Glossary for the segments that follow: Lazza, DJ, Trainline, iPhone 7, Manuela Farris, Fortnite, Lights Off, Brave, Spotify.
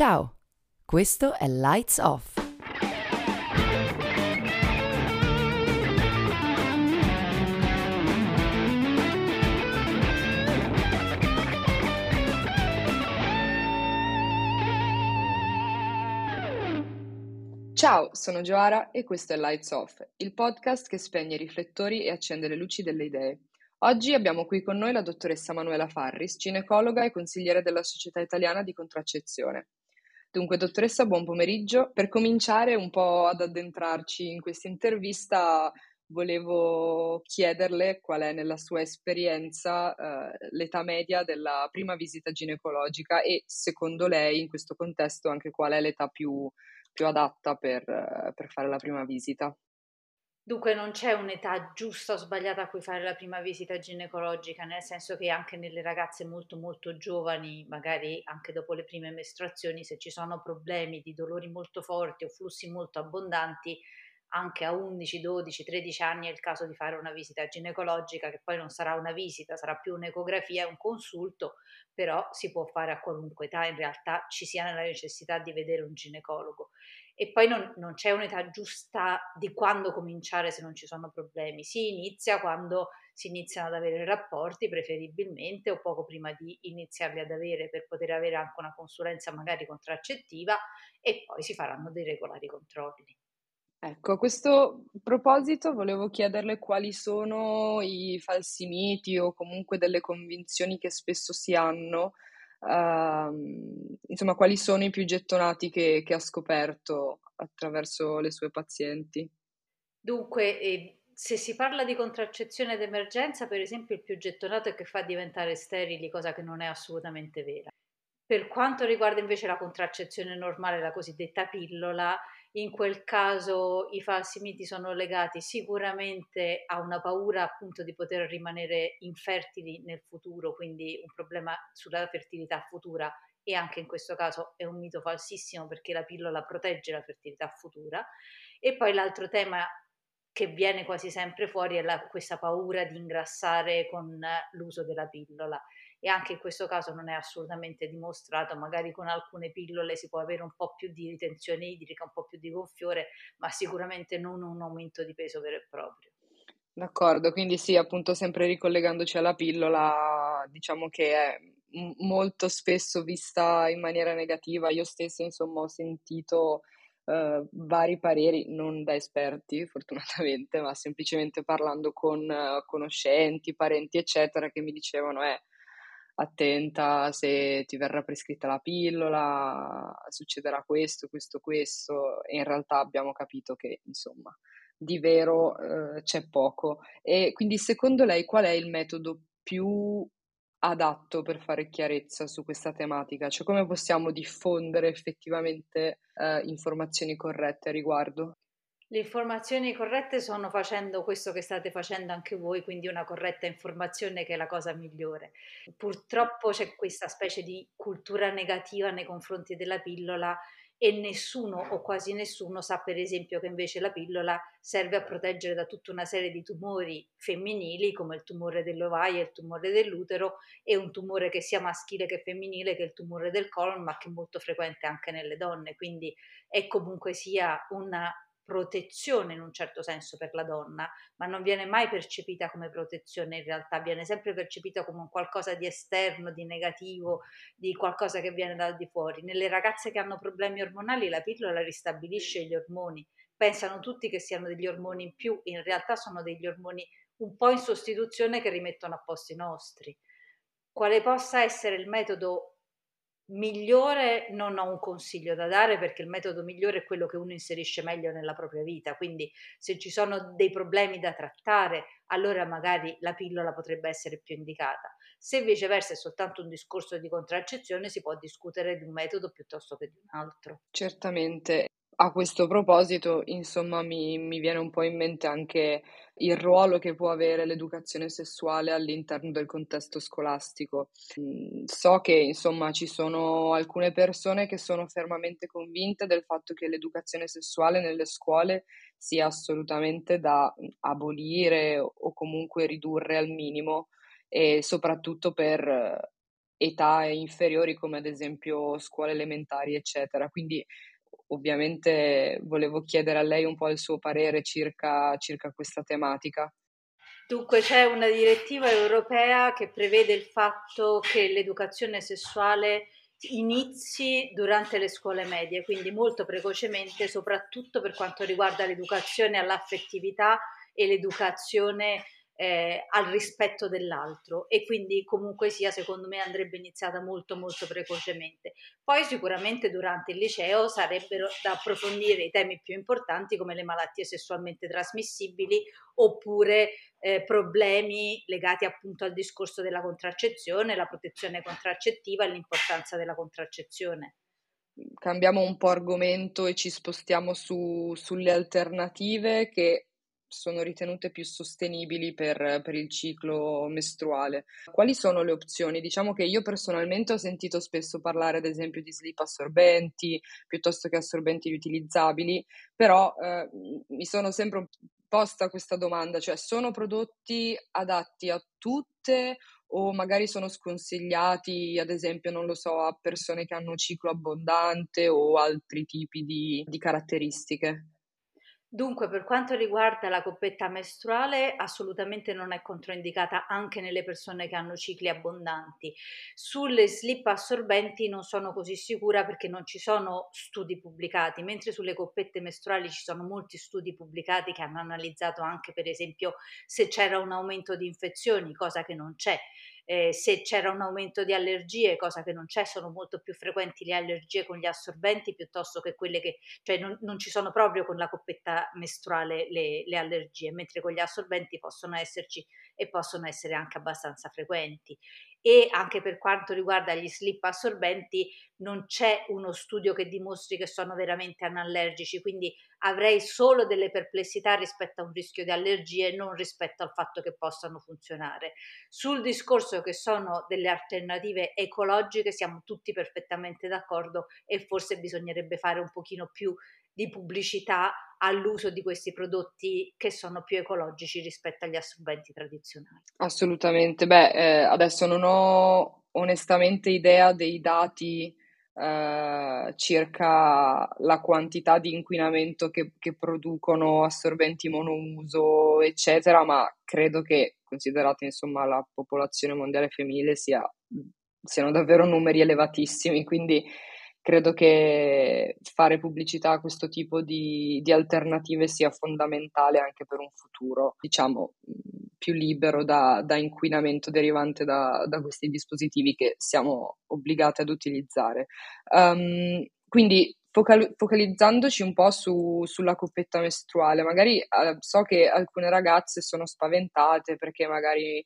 Ciao, questo è Lights Off. Ciao, sono Gioara e questo è Lights Off, il podcast che spegne i riflettori e accende le luci delle idee. Oggi abbiamo qui con noi la dottoressa Manuela Farris, ginecologa e consigliere della Società Italiana di Contraccezione. Dunque, dottoressa, buon pomeriggio. Per cominciare un po' ad addentrarci in questa intervista, volevo chiederle qual è nella sua esperienza l'età media della prima visita ginecologica e, secondo lei, in questo contesto anche qual è l'età più adatta per fare la prima visita. Dunque non c'è un'età giusta o sbagliata a cui fare la prima visita ginecologica, nel senso che anche nelle ragazze molto molto giovani, magari anche dopo le prime mestruazioni, se ci sono problemi di dolori molto forti o flussi molto abbondanti, anche a 11, 12, 13 anni è il caso di fare una visita ginecologica, che poi non sarà una visita, sarà più un'ecografia, un consulto, però si può fare a qualunque età, in realtà ci sia la necessità di vedere un ginecologo. E poi non c'è un'età giusta di quando cominciare se non ci sono problemi. Si inizia quando si iniziano ad avere rapporti, preferibilmente, o poco prima di iniziarli ad avere, per poter avere anche una consulenza magari contraccettiva, e poi si faranno dei regolari controlli. Ecco, a questo proposito volevo chiederle quali sono i falsi miti o comunque delle convinzioni che spesso si hanno. Insomma, quali sono i più gettonati che ha scoperto attraverso le sue pazienti? Dunque, se si parla di contraccezione d'emergenza, per esempio, il più gettonato è che fa diventare sterili, cosa che non è assolutamente vera. Per quanto riguarda invece la contraccezione normale, la cosiddetta pillola, in quel caso i falsi miti sono legati sicuramente a una paura, appunto, di poter rimanere infertili nel futuro, quindi un problema sulla fertilità futura, e anche in questo caso è un mito falsissimo perché la pillola protegge la fertilità futura. E poi l'altro tema che viene quasi sempre fuori è questa paura di ingrassare con l'uso della pillola. E anche in questo caso non è assolutamente dimostrato, magari con alcune pillole si può avere un po' più di ritenzione idrica, un po' più di gonfiore, ma sicuramente non un aumento di peso vero e proprio. D'accordo, quindi sì, appunto, sempre ricollegandoci alla pillola, diciamo che è molto spesso vista in maniera negativa. Io stessa, insomma, ho sentito vari pareri, non da esperti fortunatamente, ma semplicemente parlando con conoscenti, parenti eccetera, che mi dicevano attenta, se ti verrà prescritta la pillola succederà questo, e in realtà abbiamo capito che, insomma, di vero c'è poco. E quindi, secondo lei, qual è il metodo più adatto per fare chiarezza su questa tematica? Cioè, come possiamo diffondere effettivamente informazioni corrette a riguardo? Le informazioni corrette sono facendo questo che state facendo anche voi, quindi una corretta informazione, che è la cosa migliore. Purtroppo c'è questa specie di cultura negativa nei confronti della pillola e nessuno o quasi nessuno sa, per esempio, che invece la pillola serve a proteggere da tutta una serie di tumori femminili, come il tumore dell'ovaio, il tumore dell'utero, e un tumore che sia maschile che femminile, che è il tumore del colon, ma che è molto frequente anche nelle donne, quindi è comunque sia una protezione in un certo senso per la donna, ma non viene mai percepita come protezione, in realtà viene sempre percepita come un qualcosa di esterno, di negativo, di qualcosa che viene dal di fuori. Nelle ragazze che hanno problemi ormonali, la pillola ristabilisce gli ormoni, pensano tutti che siano degli ormoni in più, in realtà sono degli ormoni un po' in sostituzione che rimettono a posto i nostri. Quale possa essere il metodo migliore? Non ho un consiglio da dare, perché il metodo migliore è quello che uno inserisce meglio nella propria vita, quindi se ci sono dei problemi da trattare, allora magari la pillola potrebbe essere più indicata. Se viceversa è soltanto un discorso di contraccezione, si può discutere di un metodo piuttosto che di un altro. Certamente. A questo proposito, insomma, mi viene un po' in mente anche il ruolo che può avere l'educazione sessuale all'interno del contesto scolastico. So che, insomma, ci sono alcune persone che sono fermamente convinte del fatto che l'educazione sessuale nelle scuole sia assolutamente da abolire o comunque ridurre al minimo, e soprattutto per età inferiori come ad esempio scuole elementari eccetera, quindi ovviamente volevo chiedere a lei un po' il suo parere circa questa tematica. Dunque c'è una direttiva europea che prevede il fatto che l'educazione sessuale inizi durante le scuole medie, quindi molto precocemente, soprattutto per quanto riguarda l'educazione all'affettività e l'educazione al rispetto dell'altro, e quindi comunque sia secondo me andrebbe iniziata molto molto precocemente. Poi sicuramente durante il liceo sarebbero da approfondire i temi più importanti come le malattie sessualmente trasmissibili oppure problemi legati appunto al discorso della contraccezione, la protezione contraccettiva e l'importanza della contraccezione. Cambiamo un po' argomento e ci spostiamo sulle alternative che sono ritenute più sostenibili per il ciclo mestruale. Quali sono le opzioni? Diciamo che io personalmente ho sentito spesso parlare ad esempio di slip assorbenti piuttosto che assorbenti riutilizzabili, però mi sono sempre posta questa domanda, cioè sono prodotti adatti a tutte o magari sono sconsigliati ad esempio, non lo so, a persone che hanno ciclo abbondante o altri tipi di caratteristiche? Dunque, per quanto riguarda la coppetta mestruale, assolutamente non è controindicata anche nelle persone che hanno cicli abbondanti. Sulle slip assorbenti non sono così sicura perché non ci sono studi pubblicati, mentre sulle coppette mestruali ci sono molti studi pubblicati che hanno analizzato anche, per esempio, se c'era un aumento di infezioni, cosa che non c'è. Se c'era un aumento di allergie, cosa che non c'è, sono molto più frequenti le allergie con gli assorbenti piuttosto che quelle che, cioè non ci sono proprio con la coppetta mestruale le allergie, mentre con gli assorbenti possono esserci e possono essere anche abbastanza frequenti. E anche per quanto riguarda gli slip assorbenti non c'è uno studio che dimostri che sono veramente anallergici, quindi avrei solo delle perplessità rispetto a un rischio di allergie, non rispetto al fatto che possano funzionare. Sul discorso che sono delle alternative ecologiche siamo tutti perfettamente d'accordo e forse bisognerebbe fare un pochino più di pubblicità all'uso di questi prodotti che sono più ecologici rispetto agli assorbenti tradizionali. Assolutamente. Beh, adesso non ho onestamente idea dei dati circa la quantità di inquinamento che producono assorbenti monouso, eccetera, ma credo che, considerate insomma la popolazione mondiale femminile, siano davvero numeri elevatissimi, quindi credo che fare pubblicità a questo tipo di alternative sia fondamentale anche per un futuro, diciamo, più libero da inquinamento derivante da questi dispositivi che siamo obbligati ad utilizzare. Quindi focalizzandoci un po' sulla coppetta mestruale, magari so che alcune ragazze sono spaventate perché magari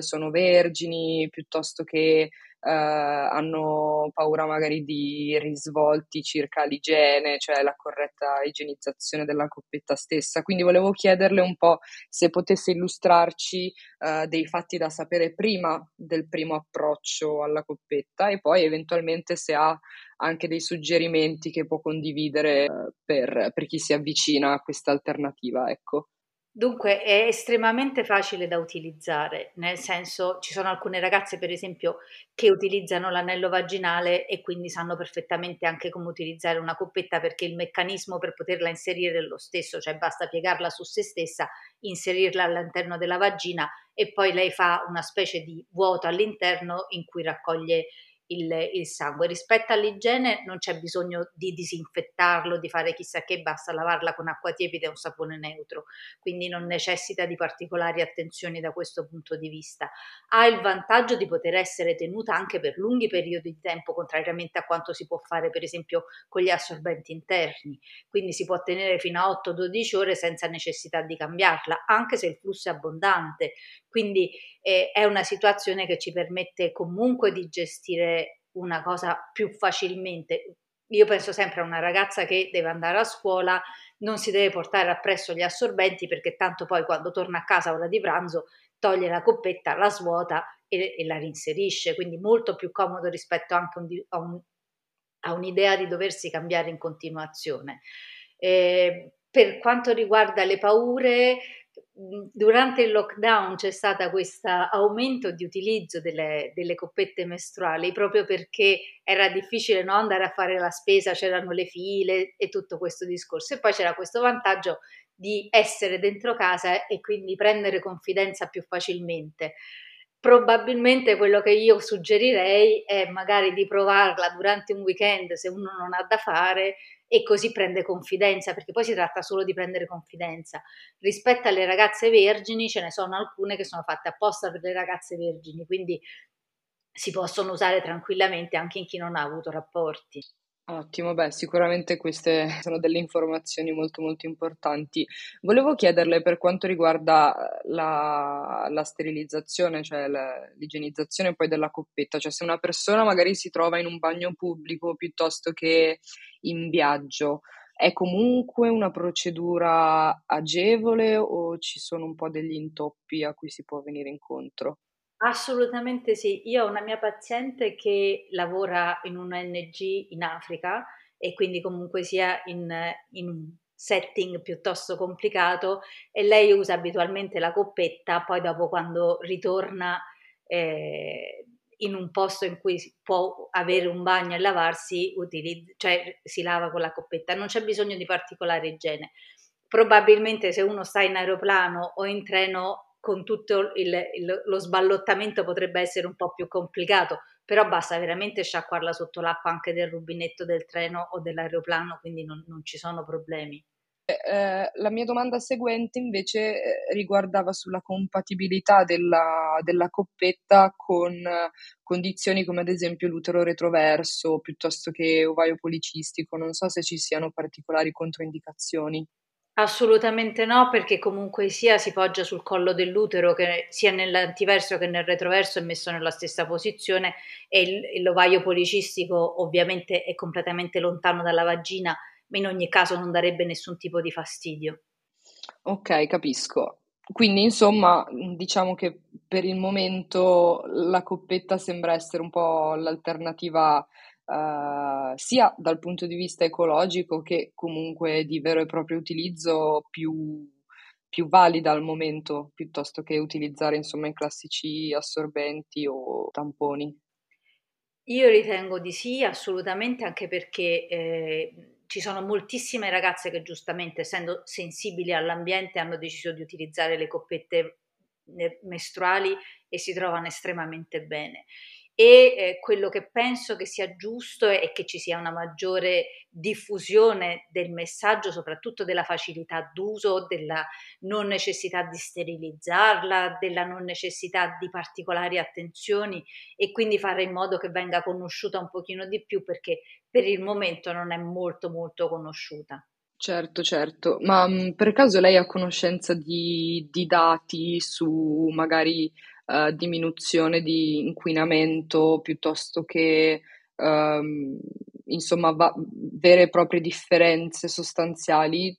sono vergini piuttosto che hanno paura magari di risvolti circa l'igiene, cioè la corretta igienizzazione della coppetta stessa, quindi volevo chiederle un po' se potesse illustrarci dei fatti da sapere prima del primo approccio alla coppetta e poi eventualmente se ha anche dei suggerimenti che può condividere per chi si avvicina a questa alternativa, ecco. Dunque è estremamente facile da utilizzare, nel senso ci sono alcune ragazze per esempio che utilizzano l'anello vaginale e quindi sanno perfettamente anche come utilizzare una coppetta perché il meccanismo per poterla inserire è lo stesso, cioè basta piegarla su se stessa, inserirla all'interno della vagina e poi lei fa una specie di vuoto all'interno in cui raccoglie il sangue. Rispetto all'igiene non c'è bisogno di disinfettarlo, di fare chissà che, basta lavarla con acqua tiepida e un sapone neutro, quindi non necessita di particolari attenzioni da questo punto di vista. Ha il vantaggio di poter essere tenuta anche per lunghi periodi di tempo, contrariamente a quanto si può fare per esempio con gli assorbenti interni, quindi si può tenere fino a 8-12 ore senza necessità di cambiarla, anche se il flusso è abbondante, quindi è una situazione che ci permette comunque di gestire una cosa più facilmente. Io penso sempre a una ragazza che deve andare a scuola, non si deve portare appresso gli assorbenti perché tanto poi quando torna a casa a ora di pranzo toglie la coppetta, la svuota e la rinserisce, quindi molto più comodo rispetto anche a un'idea di doversi cambiare in continuazione. Per quanto riguarda le paure, durante il lockdown c'è stato questo aumento di utilizzo delle coppette mestruali, proprio perché era difficile, no, andare a fare la spesa, c'erano le file e tutto questo discorso, e poi c'era questo vantaggio di essere dentro casa e quindi prendere confidenza più facilmente. Probabilmente quello che io suggerirei è magari di provarla durante un weekend, se uno non ha da fare, e così prende confidenza, perché poi si tratta solo di prendere confidenza. Rispetto alle ragazze vergini, ce ne sono alcune che sono fatte apposta per le ragazze vergini, quindi si possono usare tranquillamente anche in chi non ha avuto rapporti. Ottimo, beh, sicuramente queste sono delle informazioni molto molto importanti. Volevo chiederle per quanto riguarda la sterilizzazione, cioè l'igienizzazione poi della coppetta, cioè se una persona magari si trova in un bagno pubblico piuttosto che in viaggio, è comunque una procedura agevole o ci sono un po' degli intoppi a cui si può venire incontro? Assolutamente sì, io ho una mia paziente che lavora in un ONG in Africa e quindi comunque sia in un setting piuttosto complicato, e lei usa abitualmente la coppetta, poi dopo quando ritorna in un posto in cui si può avere un bagno e lavarsi, cioè si lava con la coppetta, non c'è bisogno di particolare igiene. Probabilmente se uno sta in aeroplano o in treno, con tutto lo sballottamento potrebbe essere un po' più complicato, però basta veramente sciacquarla sotto l'acqua anche del rubinetto del treno o dell'aeroplano, quindi non ci sono problemi. La mia domanda seguente invece riguardava sulla compatibilità della coppetta con condizioni come ad esempio l'utero retroverso piuttosto che ovaio policistico, non so se ci siano particolari controindicazioni. Assolutamente no, perché comunque sia si poggia sul collo dell'utero, che sia nell'antiverso che nel retroverso è messo nella stessa posizione, e l'ovaio policistico ovviamente è completamente lontano dalla vagina, ma in ogni caso non darebbe nessun tipo di fastidio. Ok, capisco. Quindi insomma diciamo che per il momento la coppetta sembra essere un po' l'alternativa sia dal punto di vista ecologico che comunque di vero e proprio utilizzo più valida al momento, piuttosto che utilizzare insomma i classici assorbenti o tamponi. Io ritengo di sì, assolutamente, anche perché ci sono moltissime ragazze che giustamente, essendo sensibili all'ambiente, hanno deciso di utilizzare le coppette mestruali e si trovano estremamente bene. E quello che penso che sia giusto è che ci sia una maggiore diffusione del messaggio, soprattutto della facilità d'uso, della non necessità di sterilizzarla, della non necessità di particolari attenzioni, e quindi fare in modo che venga conosciuta un pochino di più, perché per il momento non è molto molto conosciuta. Certo, ma per caso lei ha conoscenza di dati su magari diminuzione di inquinamento piuttosto che insomma vere e proprie differenze sostanziali?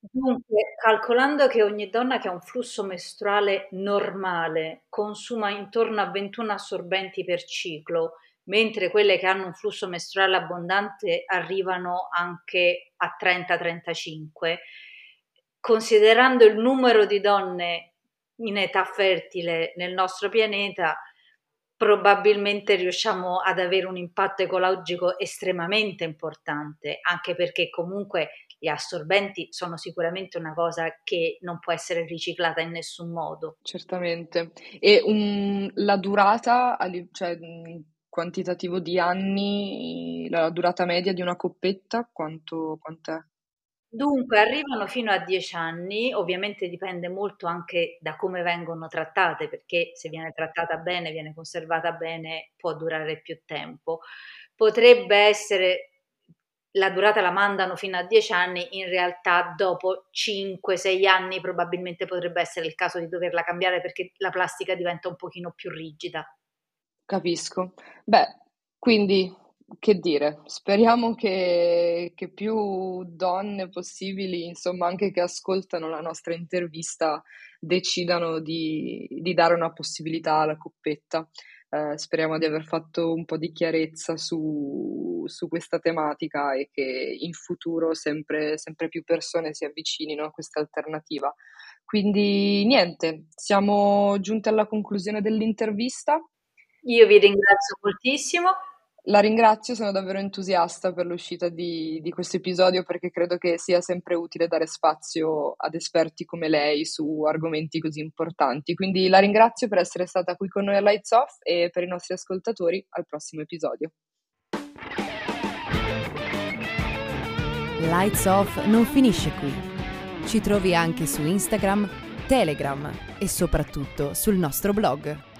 Dunque, calcolando che ogni donna che ha un flusso mestruale normale consuma intorno a 21 assorbenti per ciclo, mentre quelle che hanno un flusso mestruale abbondante arrivano anche a 30-35, considerando il numero di donne in età fertile nel nostro pianeta, probabilmente riusciamo ad avere un impatto ecologico estremamente importante, anche perché comunque gli assorbenti sono sicuramente una cosa che non può essere riciclata in nessun modo. Certamente. E la durata, cioè quantitativo di anni, la durata media di una coppetta, quant'è? Dunque arrivano fino a 10 anni, ovviamente dipende molto anche da come vengono trattate, perché se viene trattata bene, viene conservata bene, può durare più tempo. Potrebbe essere, la durata la mandano fino a 10 anni, in realtà dopo 5-6 anni probabilmente potrebbe essere il caso di doverla cambiare, perché la plastica diventa un pochino più rigida. Capisco. Beh, quindi, che dire, speriamo che più donne possibili, insomma anche che ascoltano la nostra intervista, decidano di dare una possibilità alla coppetta. Speriamo di aver fatto un po' di chiarezza su questa tematica e che in futuro sempre più persone si avvicinino a questa alternativa. Quindi niente, siamo giunti alla conclusione dell'intervista. Io vi ringrazio moltissimo. La ringrazio, sono davvero entusiasta per l'uscita di questo episodio, perché credo che sia sempre utile dare spazio ad esperti come lei su argomenti così importanti. Quindi la ringrazio per essere stata qui con noi a Lights Off e per i nostri ascoltatori al prossimo episodio. Lights Off non finisce qui. Ci trovi anche su Instagram, Telegram e soprattutto sul nostro blog.